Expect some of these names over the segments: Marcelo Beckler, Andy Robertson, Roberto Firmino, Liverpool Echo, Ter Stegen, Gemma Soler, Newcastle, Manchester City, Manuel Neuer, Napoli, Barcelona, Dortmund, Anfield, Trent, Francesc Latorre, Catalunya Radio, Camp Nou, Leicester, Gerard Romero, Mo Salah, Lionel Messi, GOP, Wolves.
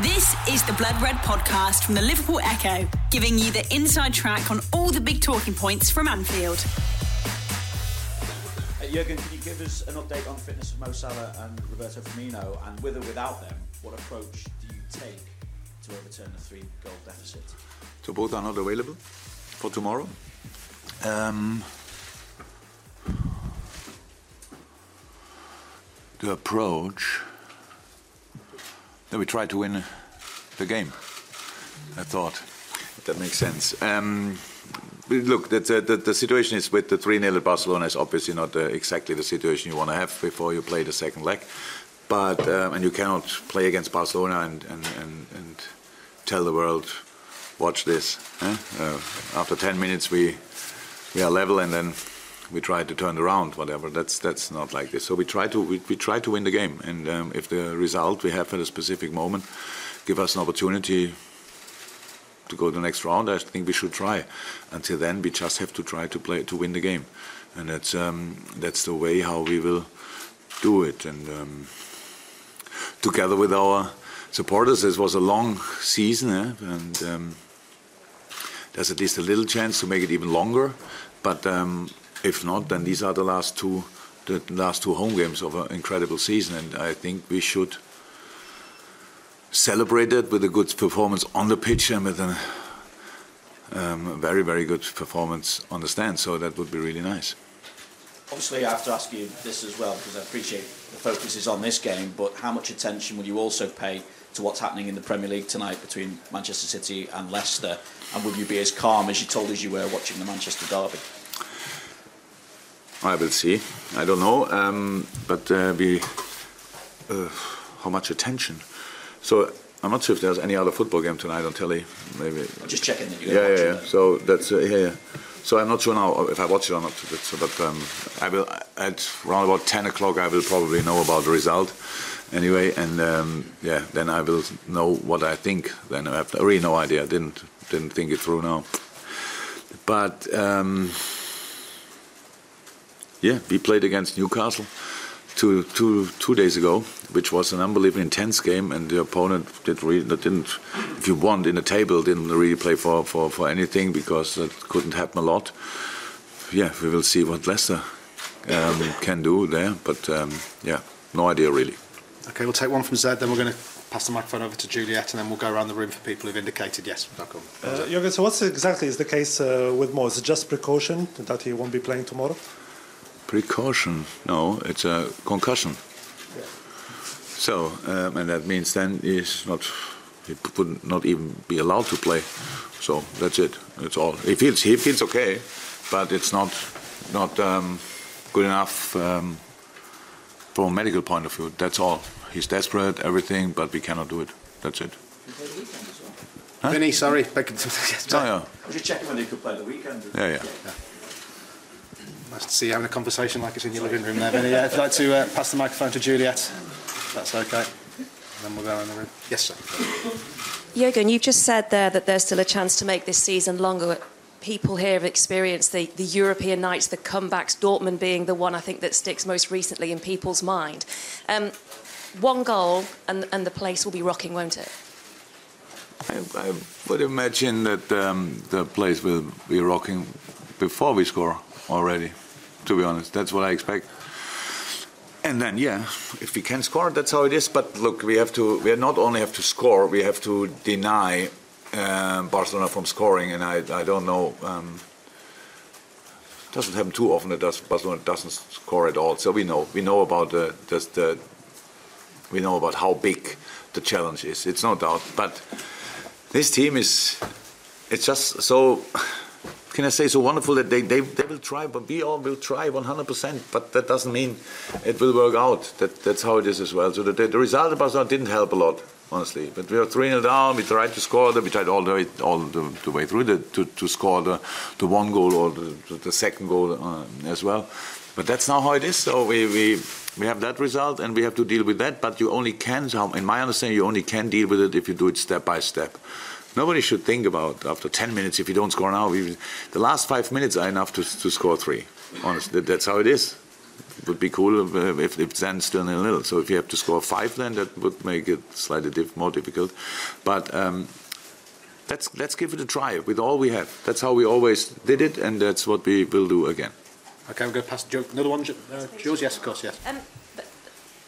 This is the Blood Red Podcast from the Liverpool Echo, giving you the inside track on all the big talking points from Anfield. Jürgen, can you give us an update on fitness of Mo Salah and Roberto Firmino, and with or without them, what approach do you take to overturn the 3-goal deficit? So both are not available for tomorrow. The approach... we tried to win the game, I thought. That makes sense. Look, the situation is with the 3-0 at Barcelona is obviously not exactly the situation you want to have before you play the second leg. But and you cannot play against Barcelona and tell the world, watch this. After 10 minutes we are level and then we try to turn around, whatever. That's not like this. So we try to win the game, and if the result we have at a specific moment give us an opportunity to go to the next round, I think we should try. Until then, we just have to try to play to win the game, and that's the way how we will do it. And together with our supporters, this was a long season, and there's at least a little chance to make it even longer, but. If not, then these are the last two home games of an incredible season, and I think we should celebrate it with a good performance on the pitch and with a very, very good performance on the stand. So that would be really nice. Obviously, I have to ask you this as well, because I appreciate the focus is on this game, but how much attention will you also pay to what's happening in the Premier League tonight between Manchester City and Leicester, and will you be as calm as you told us you were watching the Manchester derby? I will see. I don't know, how much attention? So I'm not sure if there's any other football game tonight on telly. Maybe. I'm just checking that you. Yeah. So that's yeah. So I'm not sure now if I watch it or not. But I will at around about 10:00. I will probably know about the result anyway, and then I will know what I think. Then I have really no idea. I didn't think it through now. But. Yeah, we played against Newcastle two days ago, which was an unbelievably intense game, and the opponent didn't really play for anything, because that couldn't happen a lot. Yeah, we will see what Leicester can do there, but no idea really. Okay, we'll take one from Zed, then we're going to pass the microphone over to Juliet, and then we'll go around the room for people who've indicated yes. Jürgen, so what exactly is the case with Mo? Is it just precaution that he won't be playing tomorrow? Precaution? No, it's a concussion. Yeah. So, and that means then he would not even be allowed to play. So that's it. That's all. He feels okay, but it's not good enough from a medical point of view. That's all. He's desperate, everything, but we cannot do it. That's it. Vinny, sorry. Back to yeah. I was just checking whether he could play the weekend. Yeah. Nice to see you having a conversation like it's in your living room there, Vinny. Yeah, if you'd like to pass the microphone to Juliet, if that's OK. And then we'll go around the room. Yes, sir. Jürgen, you've just said there that there's still a chance to make this season longer. People here have experienced the European nights, the comebacks, Dortmund being the one I think that sticks most recently in people's mind. One goal and the place will be rocking, won't it? I would imagine that the place will be rocking before we score already. To be honest, that's what I expect. And then, if we can score, that's how it is. But look, we not only have to score, we have to deny Barcelona from scoring. And I don't know. It doesn't happen too often that Barcelona doesn't score at all. So we know about we know about how big the challenge is. It's no doubt. But this team it's just so. Can I say so wonderful that they will try, but we all will try 100%, but that doesn't mean it will work out. That's how it is as well. So the result of Barcelona didn't help a lot, honestly. But we are 3-0 down, we tried to score, we tried all the way through to score the one goal or the second goal as well. But that's now how it is. So we have that result and we have to deal with that, but you only can, in my understanding, deal with it if you do it step by step. Nobody should think about after 10 minutes if you don't score now. The last 5 minutes are enough to score 3. Honestly, that's how it is. would be cool if Zen's still in nil. So if you have to score 5, then that would make it slightly more difficult. But let's give it a try with all we have. That's how we always did it, and that's what we will do again. Okay, I'm going to pass another one. Jules, yes, of course, yes.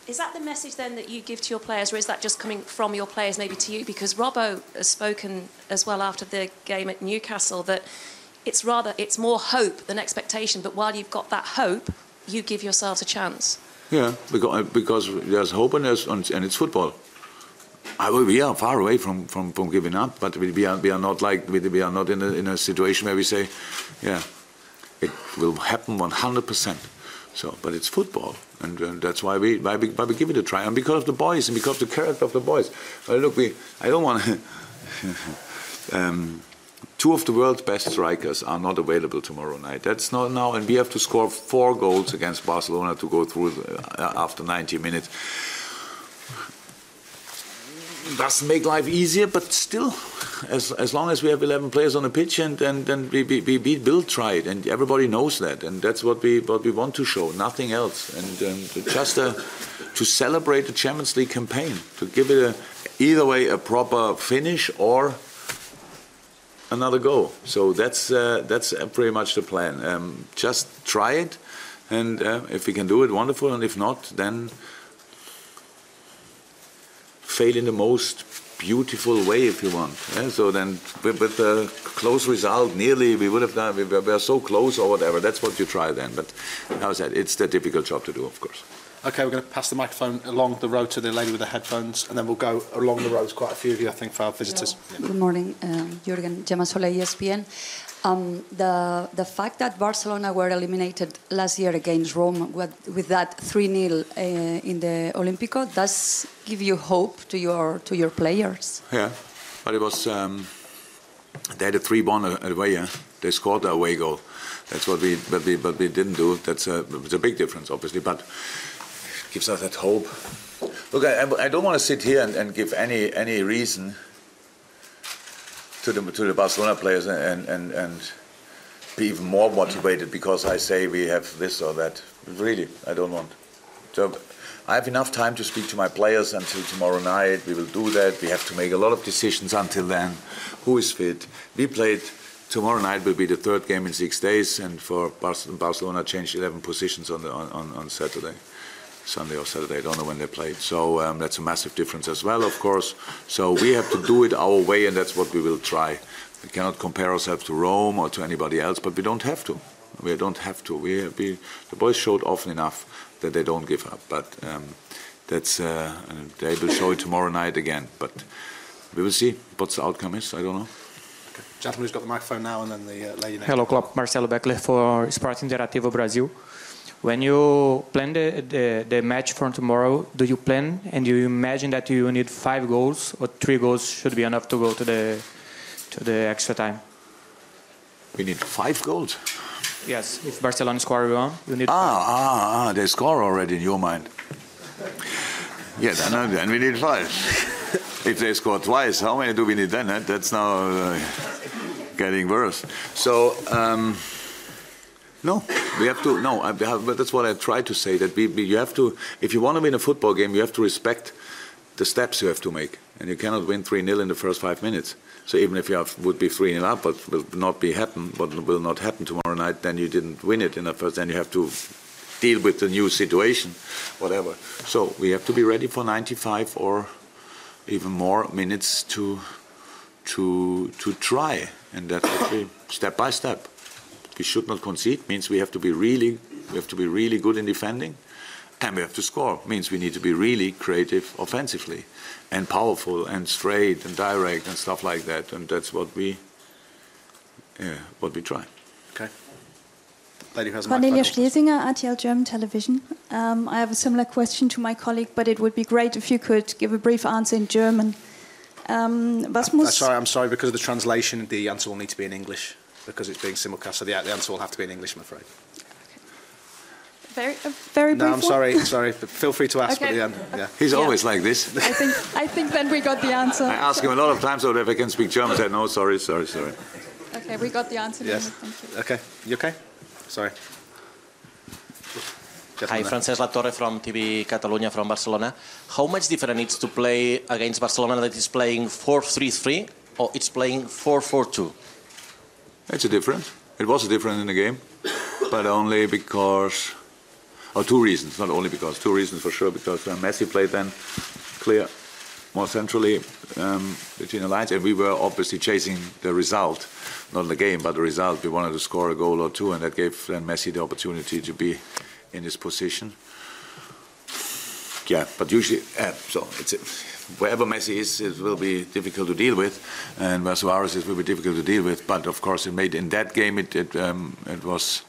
Is that the message then that you give to your players, or is that just coming from your players maybe to you? Because Robbo has spoken as well after the game at Newcastle that it's more hope than expectation, but while you've got that hope, you give yourselves a chance. Yeah, because there's hope and it's football. We are far away from giving up, but we are not like we are not in a situation where we say, yeah, it will happen 100%. So, but it's football, and that's why we give it a try, and because of the boys, and because of the character of the boys. Look, I don't want to... two of the world's best strikers are not available tomorrow night. That's not now, and we have to score 4 goals against Barcelona to go through after 90 minutes. Doesn't make life easier, but still, as long as we have 11 players on the pitch, and we will try it, and everybody knows that, and that's what we want to show, nothing else, and just to celebrate the Champions League campaign, to give it either way a proper finish or another goal. So that's pretty much the plan. Just try it, and if we can do it, wonderful, and if not, then fail in the most beautiful way, if you want. Yeah? So then, with a close result, nearly we would have done. We were so close, or whatever. That's what you try then. But how's that? It's the difficult job to do, of course. Okay, we're going to pass the microphone along the road to the lady with the headphones, and then we'll go along the road. Quite a few of you, I think, for our visitors. Yeah. Good morning, Jürgen. Gemma Soler, ESPN. The fact that Barcelona were eliminated last year against Rome with that 3-0 in the Olympico does give you hope to your players. Yeah, but it was they had a 3-1 away. Yeah? They scored the away goal. That's what we didn't do. That's it's a big difference, obviously, but it gives us that hope. Look, I don't want to sit here and give any reason to the Barcelona players and be even more motivated because I say we have this or that. Really, I don't want. So I have enough time to speak to my players until tomorrow night. We will do that. We have to make a lot of decisions until then. Who is fit? We played. Tomorrow night will be the 3rd game in 6 days, and for Barcelona changed 11 positions on Saturday. Sunday or Saturday, I don't know when they played. So that's a massive difference as well, of course. So we have to do it our way, and that's what we will try. We cannot compare ourselves to Rome or to anybody else, but we don't have to. We don't have to. The boys showed often enough that they don't give up. But that's they will show it tomorrow night again. But we will see what the outcome is. I don't know. Okay. Gentleman who's got the microphone now, and then the lady next. Hello, Klopp. Marcelo Beckler for Sport Interativo Brasil. When you plan the match for tomorrow, do you plan and do you imagine that you need 5 goals or 3 goals should be enough to go to the extra time? We need 5 goals. Yes, if Barcelona score one, you need 5. They score already in your mind. Yes, I know. Then we need 5. If they score twice, how many do we need then? That's now getting worse. So. No, we have to. No, but that's what I try to say. That you have to. If you want to win a football game, you have to respect the steps you have to make, and you cannot win 3-0 in the first 5 minutes. So even if you would be 3-0 up, but will not happen tomorrow night, then you didn't win it in the first. Then you have to deal with the new situation, whatever. So we have to be ready for 95 or even more minutes to try, and that would be step by step. We should not concede. Means we have to be really good in defending, and we have to score. Means we need to be really creative offensively, and powerful, and straight, and direct, and stuff like that. And that's what we try. Okay. Cornelia Schlesinger, RTL German Television. I have a similar question to my colleague, but it would be great if you could give a brief answer in German. I'm sorry. Because of the translation, the answer will need to be in English. Because it's being simulcast, so the answer will have to be in English, I'm afraid. Okay. Very brief. No, I'm sorry, but feel free to ask. Okay. Yeah. He's always like this. I think then we got the answer. I ask him a lot of times, so if I can speak German, I said, no, sorry. Okay, we got the answer. Yes. Thank you. Okay, you okay? Sorry. Hi, Francesc Latorre from TV Catalunya from Barcelona. How much different it's to play against Barcelona that is playing 4-3-3 or it's playing 4-4-2? It's a difference. It was a difference in the game, but only because, or two reasons, not only because, two reasons for sure, because Messi played then clear, more centrally between the lines, and we were obviously chasing the result, not the game, but the result. We wanted to score a goal or two, and that gave then Messi the opportunity to be in his position. Yeah, but usually, so it's wherever Messi is, it will be difficult to deal with, and where Suarez is, will be difficult to deal with. But of course, it made in that game it was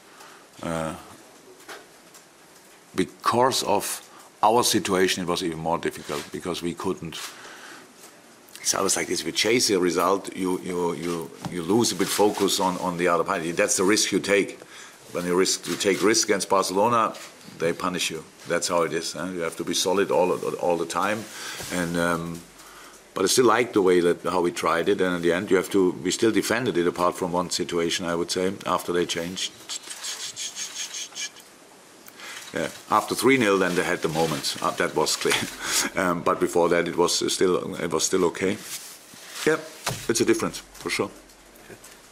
because of our situation. It was even more difficult because we couldn't. It's always like this: if you chase a result, you lose a bit focus on the other party. That's the risk you take. When you take risk against Barcelona, they punish you. That's how it is. Huh? You have to be solid all the time. And but I still like the way that how we tried it. And at the end, you have to. We still defended it, apart from one situation, I would say. After they changed, yeah. After 3-0, then they had the moments. That was clear. But before that, it was still okay. Yeah, it's a difference for sure.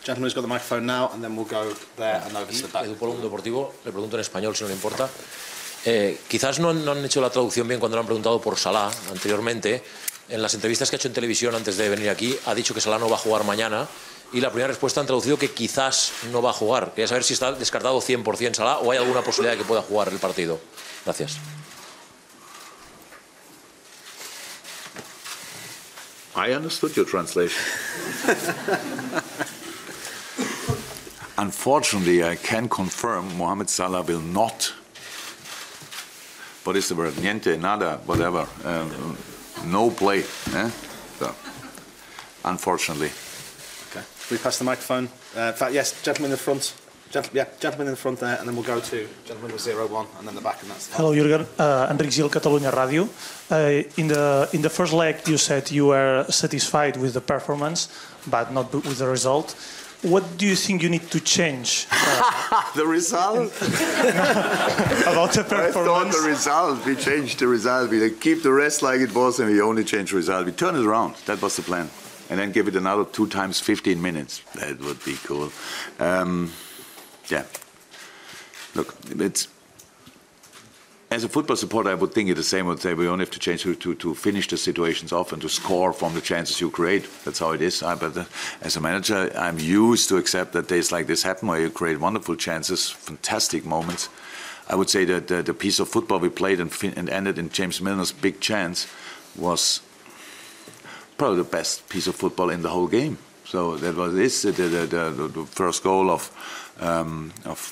Gentleman who's got the microphone now, and then we'll go there and over to the back. El Polo Deportivo, le pregunto en español, si no le importa. Quizás no han hecho la traducción bien cuando le han preguntado por Salah anteriormente. En las entrevistas que ha hecho en televisión antes de venir aquí, ha dicho que Salah no va a jugar mañana. Y la primera respuesta han traducido que quizás no va a jugar. Quería saber si está descartado 100% Salah o hay alguna posibilidad de que pueda jugar el partido. Gracias. I understood your translation. Unfortunately, I can confirm Mohamed Salah will not. What is the word? Niente, nada, whatever. No play. Eh? So, unfortunately. Okay. We pass the microphone. In fact, yes, gentleman in the front. Gentleman in the front there, and then we'll go to gentleman with 01, and then the back, and that's. Hello, Jürgen. Enric Gil, Catalunya Radio. In the first leg, you said you were satisfied with the performance, but not with the result. What do you think you need to change? The result? About the performance. I thought the result. We changed the result. We keep the rest like it was, and we only changed the result. We turn it around. That was the plan. And then give it another 2 times 15 minutes. That would be cool. Yeah. Look, it's... As a football supporter, I would think it the same. I would say we only have to change to finish the situations off and to score from the chances you create. That's how it is. But as a manager, I'm used to accept that days like this happen where you create wonderful chances, fantastic moments. I would say that the piece of football we played and ended in James Milner's big chance was probably the best piece of football in the whole game. So that was this. The first goal of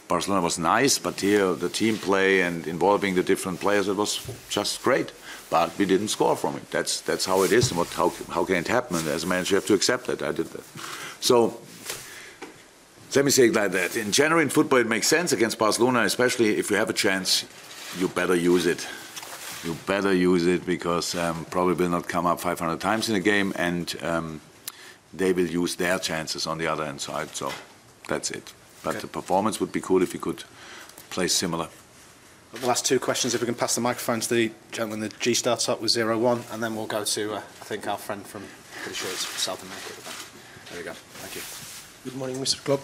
Barcelona was nice, but here the team play and involving the different players, it was just great. But we didn't score from it. That's how it is, and how can it happen? And as a manager, you have to accept that. I did that. So let me say it like that. In general, in football, it makes sense against Barcelona, especially if you have a chance, you better use it. You better use it because probably will not come up 500 times in a game, and they will use their chances on the other hand side. So that's it. But okay, the performance would be cool if you could play similar. The last two questions, if we can pass the microphone to the gentleman. The G starts up with 01, and then we'll go to, I think, our friend from, pretty sure it's South America. There we go. Thank you. Good morning, Mr. Klopp.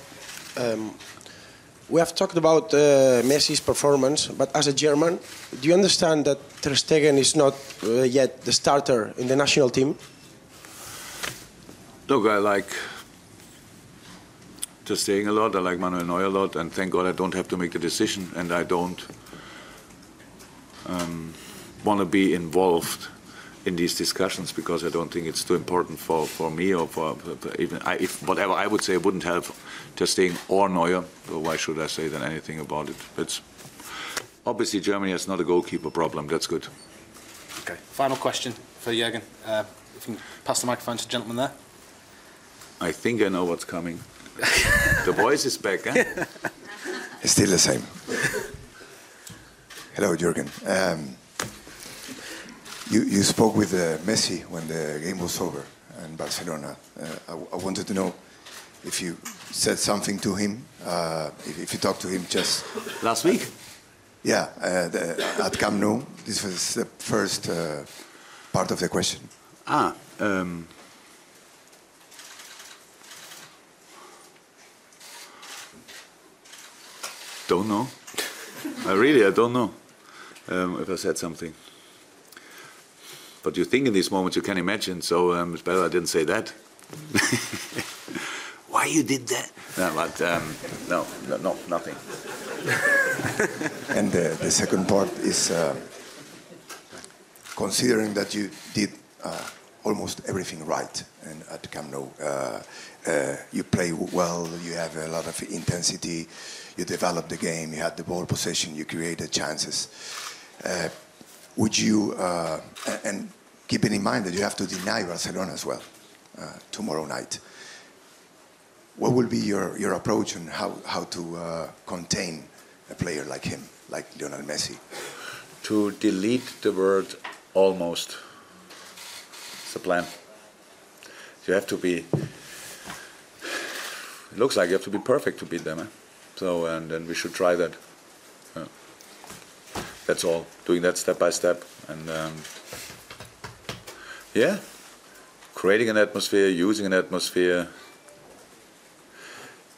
We have talked about Messi's performance, but as a German, do you understand that Ter Stegen is not yet the starter in the national team? Look, I like Ter Stegen a lot, I like Manuel Neuer a lot, and thank God I don't have to make the decision, and I don't want to be involved in these discussions because I don't think it's too important for me or for even if whatever I would say wouldn't help Ter Stegen or Neuer. So why should I say then anything about it? It's obviously Germany has not a goalkeeper problem. That's good. Okay. Final question for Jürgen. If you can pass the microphone to the gentleman there. I think I know what's coming. The voice is back, huh? Eh? It's still the same. Hello, Jürgen. You spoke with Messi when the game was over in Barcelona. I wanted to know if you said something to him, if you talked to him just... Last week? Yeah, at Camp Nou. This was the first part of the question. Don't know. I don't know if I said something. But you think in these moments you can imagine, so it's better I didn't say that. Why you did that? No, but no, nothing. And the second part is considering that you did almost everything right and at Camp Nou. You play well, you have a lot of intensity, you developed the game, you had the ball possession, you created chances. Would you, and keeping in mind that you have to deny Barcelona as well tomorrow night, what will be your approach on how to contain a player like him, like Lionel Messi? To delete the word almost. It's the plan. You have to be, it looks like you have to be perfect to beat them. Eh? So, and we should try that. That's all. Doing that step by step, and yeah, creating an atmosphere, using an atmosphere,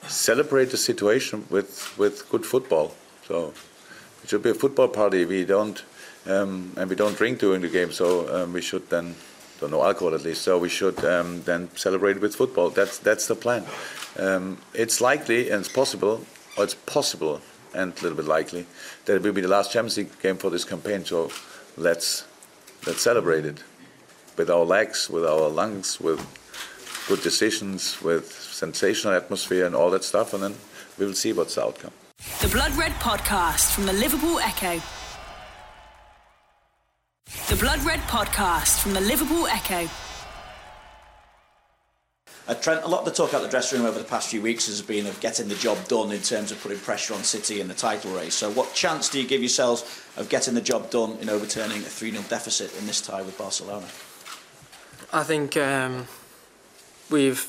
celebrate the situation with good football. So it should be a football party. We don't and we don't drink during the game, so we should then no alcohol at least. So we should then celebrate with football. That's the plan. It's likely and it's possible, or it's possible and a little bit likely, that it will be the last Champions League game for this campaign, so let's celebrate it with our legs, with our lungs, with good decisions, with sensational atmosphere and all that stuff, and then we will see what's the outcome. The Blood Red Podcast from the Liverpool Echo. The Blood Red Podcast from the Liverpool Echo. Trent, a lot of the talk out the dressing room over the past few weeks has been of getting the job done in terms of putting pressure on City in the title race. So what chance do you give yourselves of getting the job done in overturning a 3-0 deficit in this tie with Barcelona? I think we've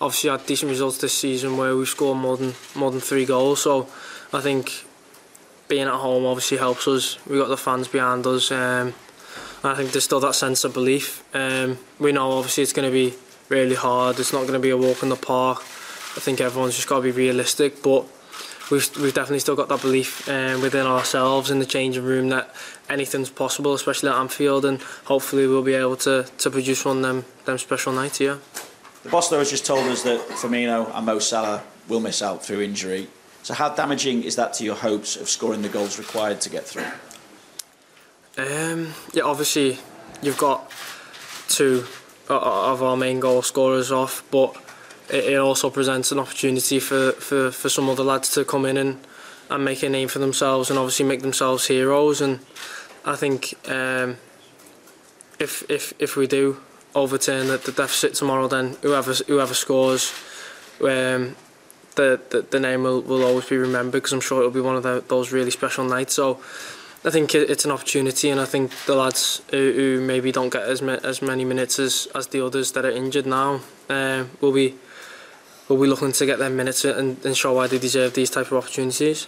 obviously had decent results this season where we've scored more than 3 goals. So I think being at home obviously helps us. We've got the fans behind us. I think there's still that sense of belief. We know obviously it's going to be really hard. It's not going to be a walk in the park. I think everyone's just got to be realistic, but we've definitely still got that belief within ourselves in the changing room that anything's possible, especially at Anfield, and hopefully we'll be able to produce one of them special nights here. The boss though has just told us that Firmino and Mo Salah will miss out through injury. So how damaging is that to your hopes of scoring the goals required to get through? Yeah, obviously you've got two of our main goal scorers off, but it also presents an opportunity for some other lads to come in and make a name for themselves and obviously make themselves heroes. And I think if we do overturn the deficit tomorrow, then whoever scores, the name will always be remembered, because I'm sure it'll be one of those really special nights. So I think it's an opportunity, and I think the lads who maybe don't get as many minutes as the others that are injured now will be looking to get their minutes and show why they deserve these type of opportunities.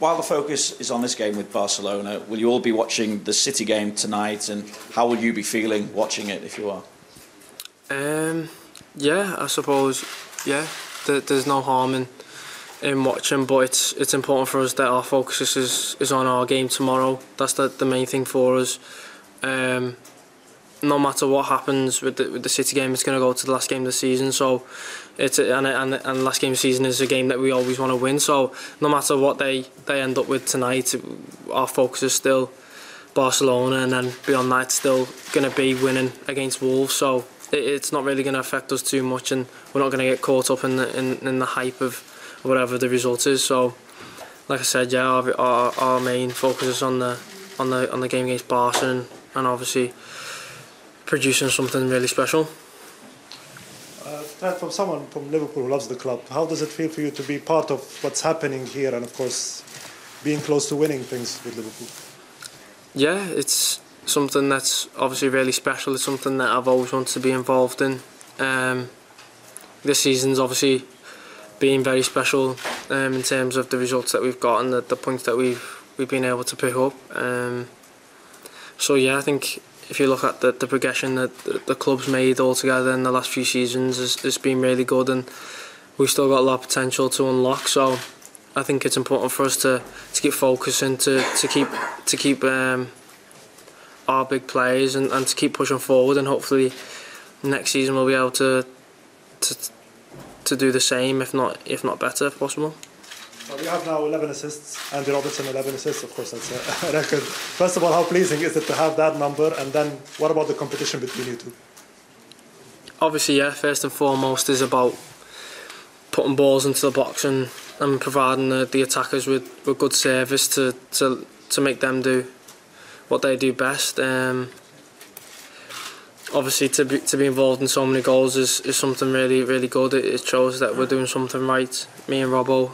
While the focus is on this game with Barcelona, will you all be watching the City game tonight, and how will you be feeling watching it if you are? Yeah, I suppose. Yeah, there's no harm in watching, but it's important for us that our focus is on our game tomorrow. That's the main thing for us. No matter what happens with the City game, it's going to go to the last game of the season. So and last game of the season is a game that we always want to win. So no matter what they end up with tonight, our focus is still Barcelona, and then beyond that, it's still going to be winning against Wolves. So it's not really going to affect us too much, and we're not going to get caught up in the hype of whatever the result is. So, like I said, yeah, our main focus is on the game against Barca and obviously producing something really special. From someone from Liverpool who loves the club, how does it feel for you to be part of what's happening here and, of course, being close to winning things with Liverpool? Yeah, it's something that's obviously really special. It's something that I've always wanted to be involved in. This season's obviously being very special in terms of the results that we've got and the points that we've we've been able to pick up. So yeah, I think if you look at the progression that the club's made altogether in the last few seasons, it's been really good, and we've still got a lot of potential to unlock. So I think it's important for us to keep focusing, to keep our big players and to keep pushing forward, and hopefully next season we'll be able to do the same, if not better, if possible. Well, we have now 11 assists. Andy Robertson, 11 assists. Of course, that's a record. First of all, how pleasing is it to have that number? And then, what about the competition between you two? Obviously, yeah. First and foremost is about putting balls into the box and providing the attackers with good service to make them do what they do best. Obviously, to be involved in so many goals is something really, really good. It shows that we're doing something right, me and Robbo.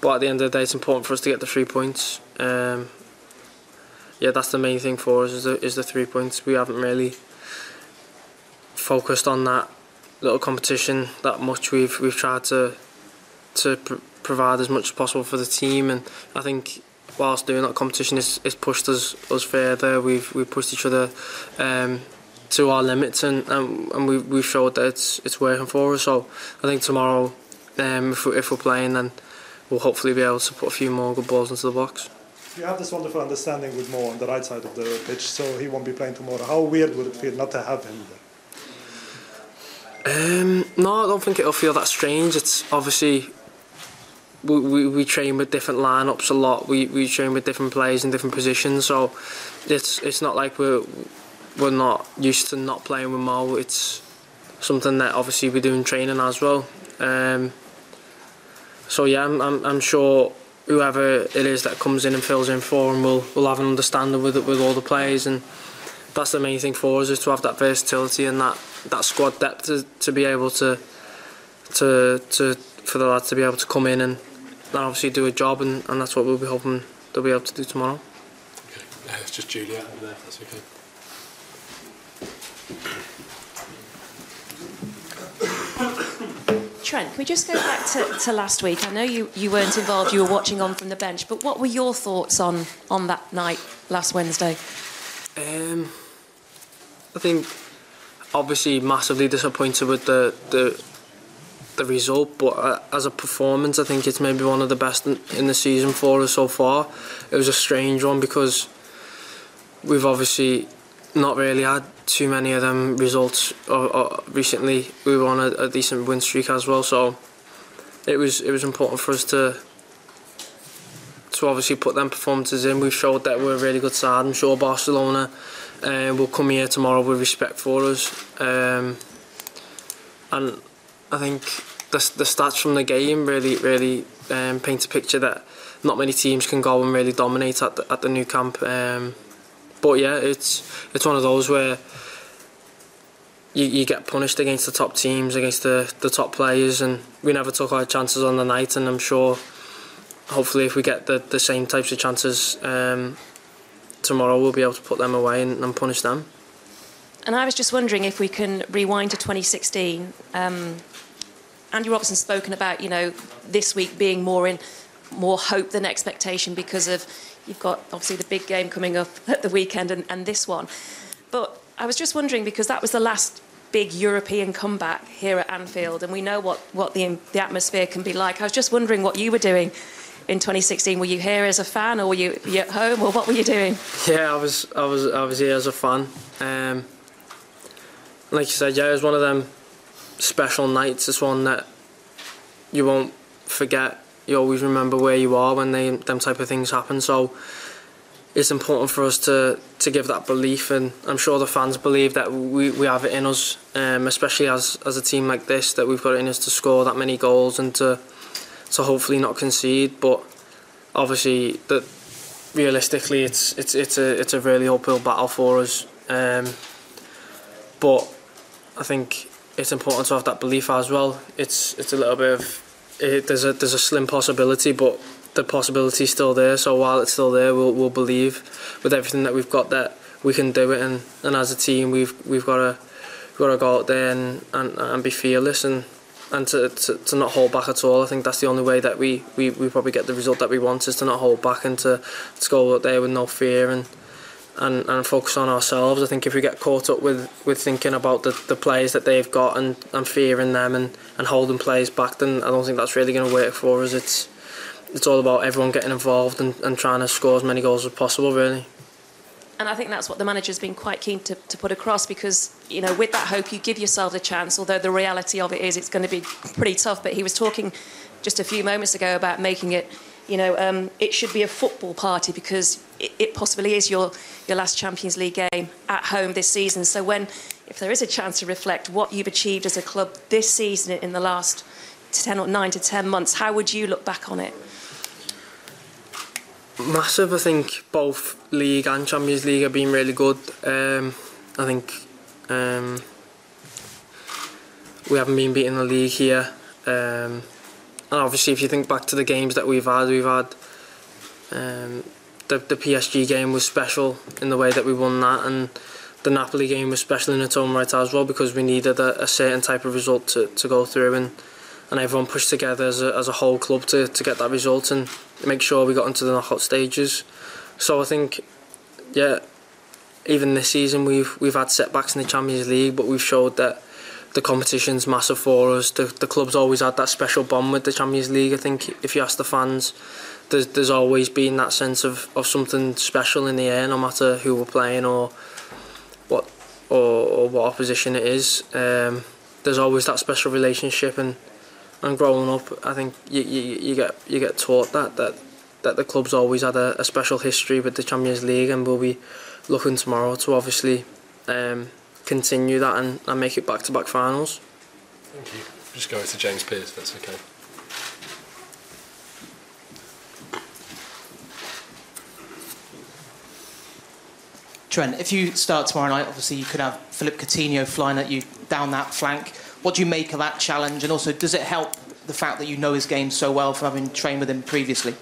But at the end of the day, it's important for us to get the 3 points. Yeah, that's the main thing for us, is the 3 points. We haven't really focused on that little competition that much. We've tried to provide as much as possible for the team, and I think whilst doing that competition, it's pushed us further. We've pushed each other to our limits, and we've showed that it's working for us. So I think tomorrow, if we're playing, then we'll hopefully be able to put a few more good balls into the box. You have this wonderful understanding with Mo on the right side of the pitch, so he won't be playing tomorrow. How weird would it feel not to have him there? No, I don't think it'll feel that strange. It's obviously we train with different lineups a lot. We train with different players in different positions, so it's not like we're not used to not playing with Mo. It's something that obviously we do in training as well. So yeah, I'm sure whoever it is that comes in and fills in for him will have an understanding with all the players, and that's the main thing for us, is to have that versatility and that squad depth to be able to for the lads to be able to come in and obviously do a job, and that's what we'll be hoping they'll be able to do tomorrow. Okay, it's just Julia over there. That's okay. Trent, can we just go back to last week? I know you weren't involved. You were watching on from the bench, but what were your thoughts on that night last Wednesday? I think obviously massively disappointed with the result, but as a performance I think it's maybe one of the best in the season for us so far. It was a strange one because we've obviously not really had too many of them results recently. We were on a decent win streak as well, so it was important for us to obviously put them performances in. We've showed that we're a really good side. I'm sure Barcelona will come here tomorrow with respect for us. And I think the stats from the game really paint a picture that not many teams can go and really dominate at the new camp. But yeah, it's one of those where you get punished against the top teams, against the top players, and we never took our chances on the night, and I'm sure hopefully if we get the same types of chances tomorrow, we'll be able to put them away and punish them. And I was just wondering if we can rewind to 2016. Andy Robertson's spoken about, this week being more hope than expectation because of you've got obviously the big game coming up at the weekend and this one. But I was just wondering, because that was the last big European comeback here at Anfield, and we know what the atmosphere can be like. I was just wondering what you were doing in 2016. Were you here as a fan, or were you at home, or what were you doing? Yeah, I was here as a fan. Like you said, yeah, it was one of them special nights. It's one that you won't forget. You always remember where you are when them type of things happen. So it's important for us to give that belief, and I'm sure the fans believe that we have it in us, especially as a team like this, that we've got it in us to score that many goals and to hopefully not concede. But obviously, that realistically, it's a really uphill battle for us. But I think it's important to have that belief as well. It's a little bit of there's a slim possibility, but the possibility is still there. So while it's still there, we'll believe with everything that we've got that we can do it. And as a team, we've got to go out there and be fearless. And and to not hold back at all. I think that's the only way that we probably get the result that we want, is to not hold back and to go out there with no fear and focus on ourselves. I think if we get caught up with thinking about the players that they've got and fearing them and holding players back, then I don't think that's really going to work for us. It's all about everyone getting involved and trying to score as many goals as possible, really. And I think that's what the manager's been quite keen to put across, because, you know, with that hope, you give yourself a chance, although the reality of it is it's going to be pretty tough. But he was talking just a few moments ago about making it, you know, it should be a football party, because it possibly is your last Champions League game at home this season. So if there is a chance to reflect what you've achieved as a club this season in the last 9 to 10 months, how would you look back on it? Massive. I think both league and Champions League have been really good. I think we haven't been beating the league here, and obviously if you think back to the games that we've had the PSG game was special in the way that we won that, and the Napoli game was special in its own right as well, because we needed a certain type of result to go through, and everyone pushed together as a whole club to get that result and make sure we got into the knockout stages. So I think, yeah, even this season we've had setbacks in the Champions League, but we've showed that the competition's massive for us. The club's always had that special bond with the Champions League. I think if you ask the fans, there's always been that sense of something special in the air, no matter who we're playing or what opposition it is. There's always that special relationship, and growing up, I think you get taught that the club's always had a special history with the Champions League, and we'll be looking tomorrow to obviously continue that and make it back-to-back finals. Thank you. We'll just go to James Pearce, if that's okay. Trent, if you start tomorrow night, obviously you could have Philip Coutinho flying at you down that flank. What do you make of that challenge, and also does it help the fact that you know his game so well from having trained with him previously?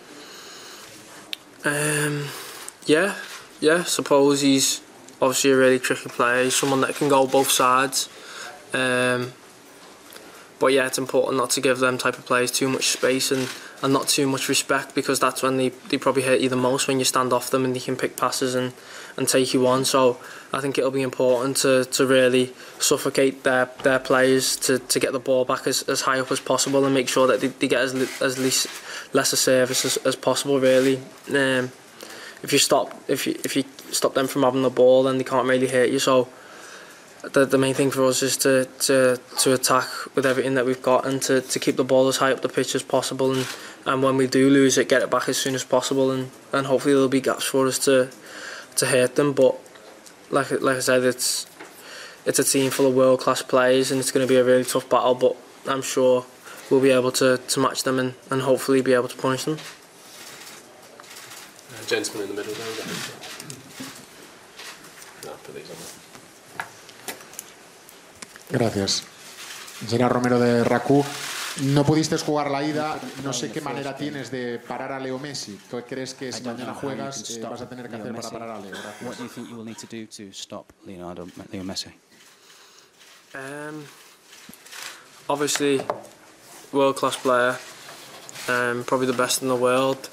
Yeah. Suppose he's obviously a really tricky player. He's someone that can go both sides, but yeah, it's important not to give them type of players too much space and not too much respect, because that's when they probably hurt you the most, when you stand off them and they can pick passes and take you on. So I think it'll be important to really suffocate their players to get the ball back as high up as possible and make sure that they get as less of service as possible, really. If you stop them from having the ball, then they can't really hurt you. So the main thing for us is to attack with everything that we've got and to keep the ball as high up the pitch as possible, and when we do lose it, get it back as soon as possible, and hopefully there'll be gaps for us to hurt them. But like I said, it's a team full of world class players, and it's going to be a really tough battle, but I'm sure we'll be able to match them and hopefully be able to punish them. Gentleman in the middle there. No, put these on there. Gracias. Gerard Romero de RACU. No pudiste jugar la ida. No sé qué manera tienes de parar a Leo Messi. ¿Tú crees que si mañana juegas vas a tener que hacer para parar a Leo? What do you think you will need to do to stop Leo Messi? Obviously, world-class player. Probably the best in the world.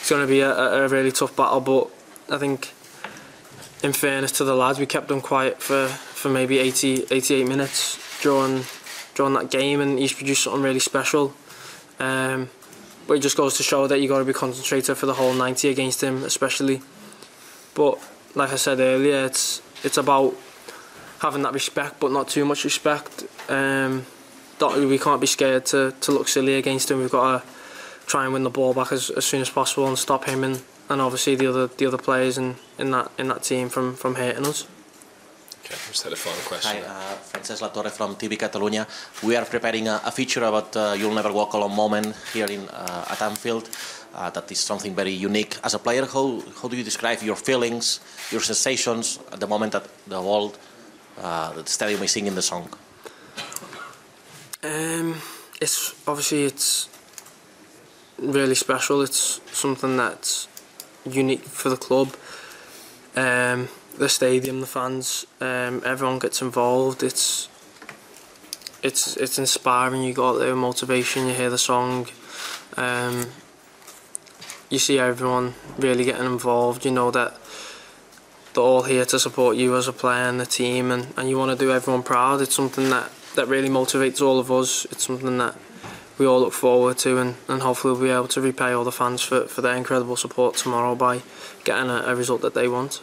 It's going to be a really tough battle, but I think, in fairness to the lads, we kept them quiet for maybe 88 minutes during that game, and he's produced something really special. But it just goes to show that you've got to be concentrated for the whole 90 against him, especially. But like I said earlier, it's about having that respect, but not too much respect. We can't be scared to look silly against him. We've got to try and win the ball back as soon as possible and stop him and obviously the other players in that team from hurting us. Okay, just had a final question. Hi, Francesc Latorre from TV Catalunya. We are preparing a feature about You'll Never Walk Alone moment here at Anfield. That is something very unique. As a player, how do you describe your feelings, your sensations at the moment that the whole stadium is singing the song? It's really special. It's something that's unique for the club. The stadium, the fans, everyone gets involved. It's it's inspiring. You go out there with motivation, you hear the song, you see everyone really getting involved, you know that they're all here to support you as a player and the team, and you want to do everyone proud. It's something that really motivates all of us. It's something that we all look forward to, and hopefully we'll be able to repay all the fans for their incredible support tomorrow by getting a result that they want.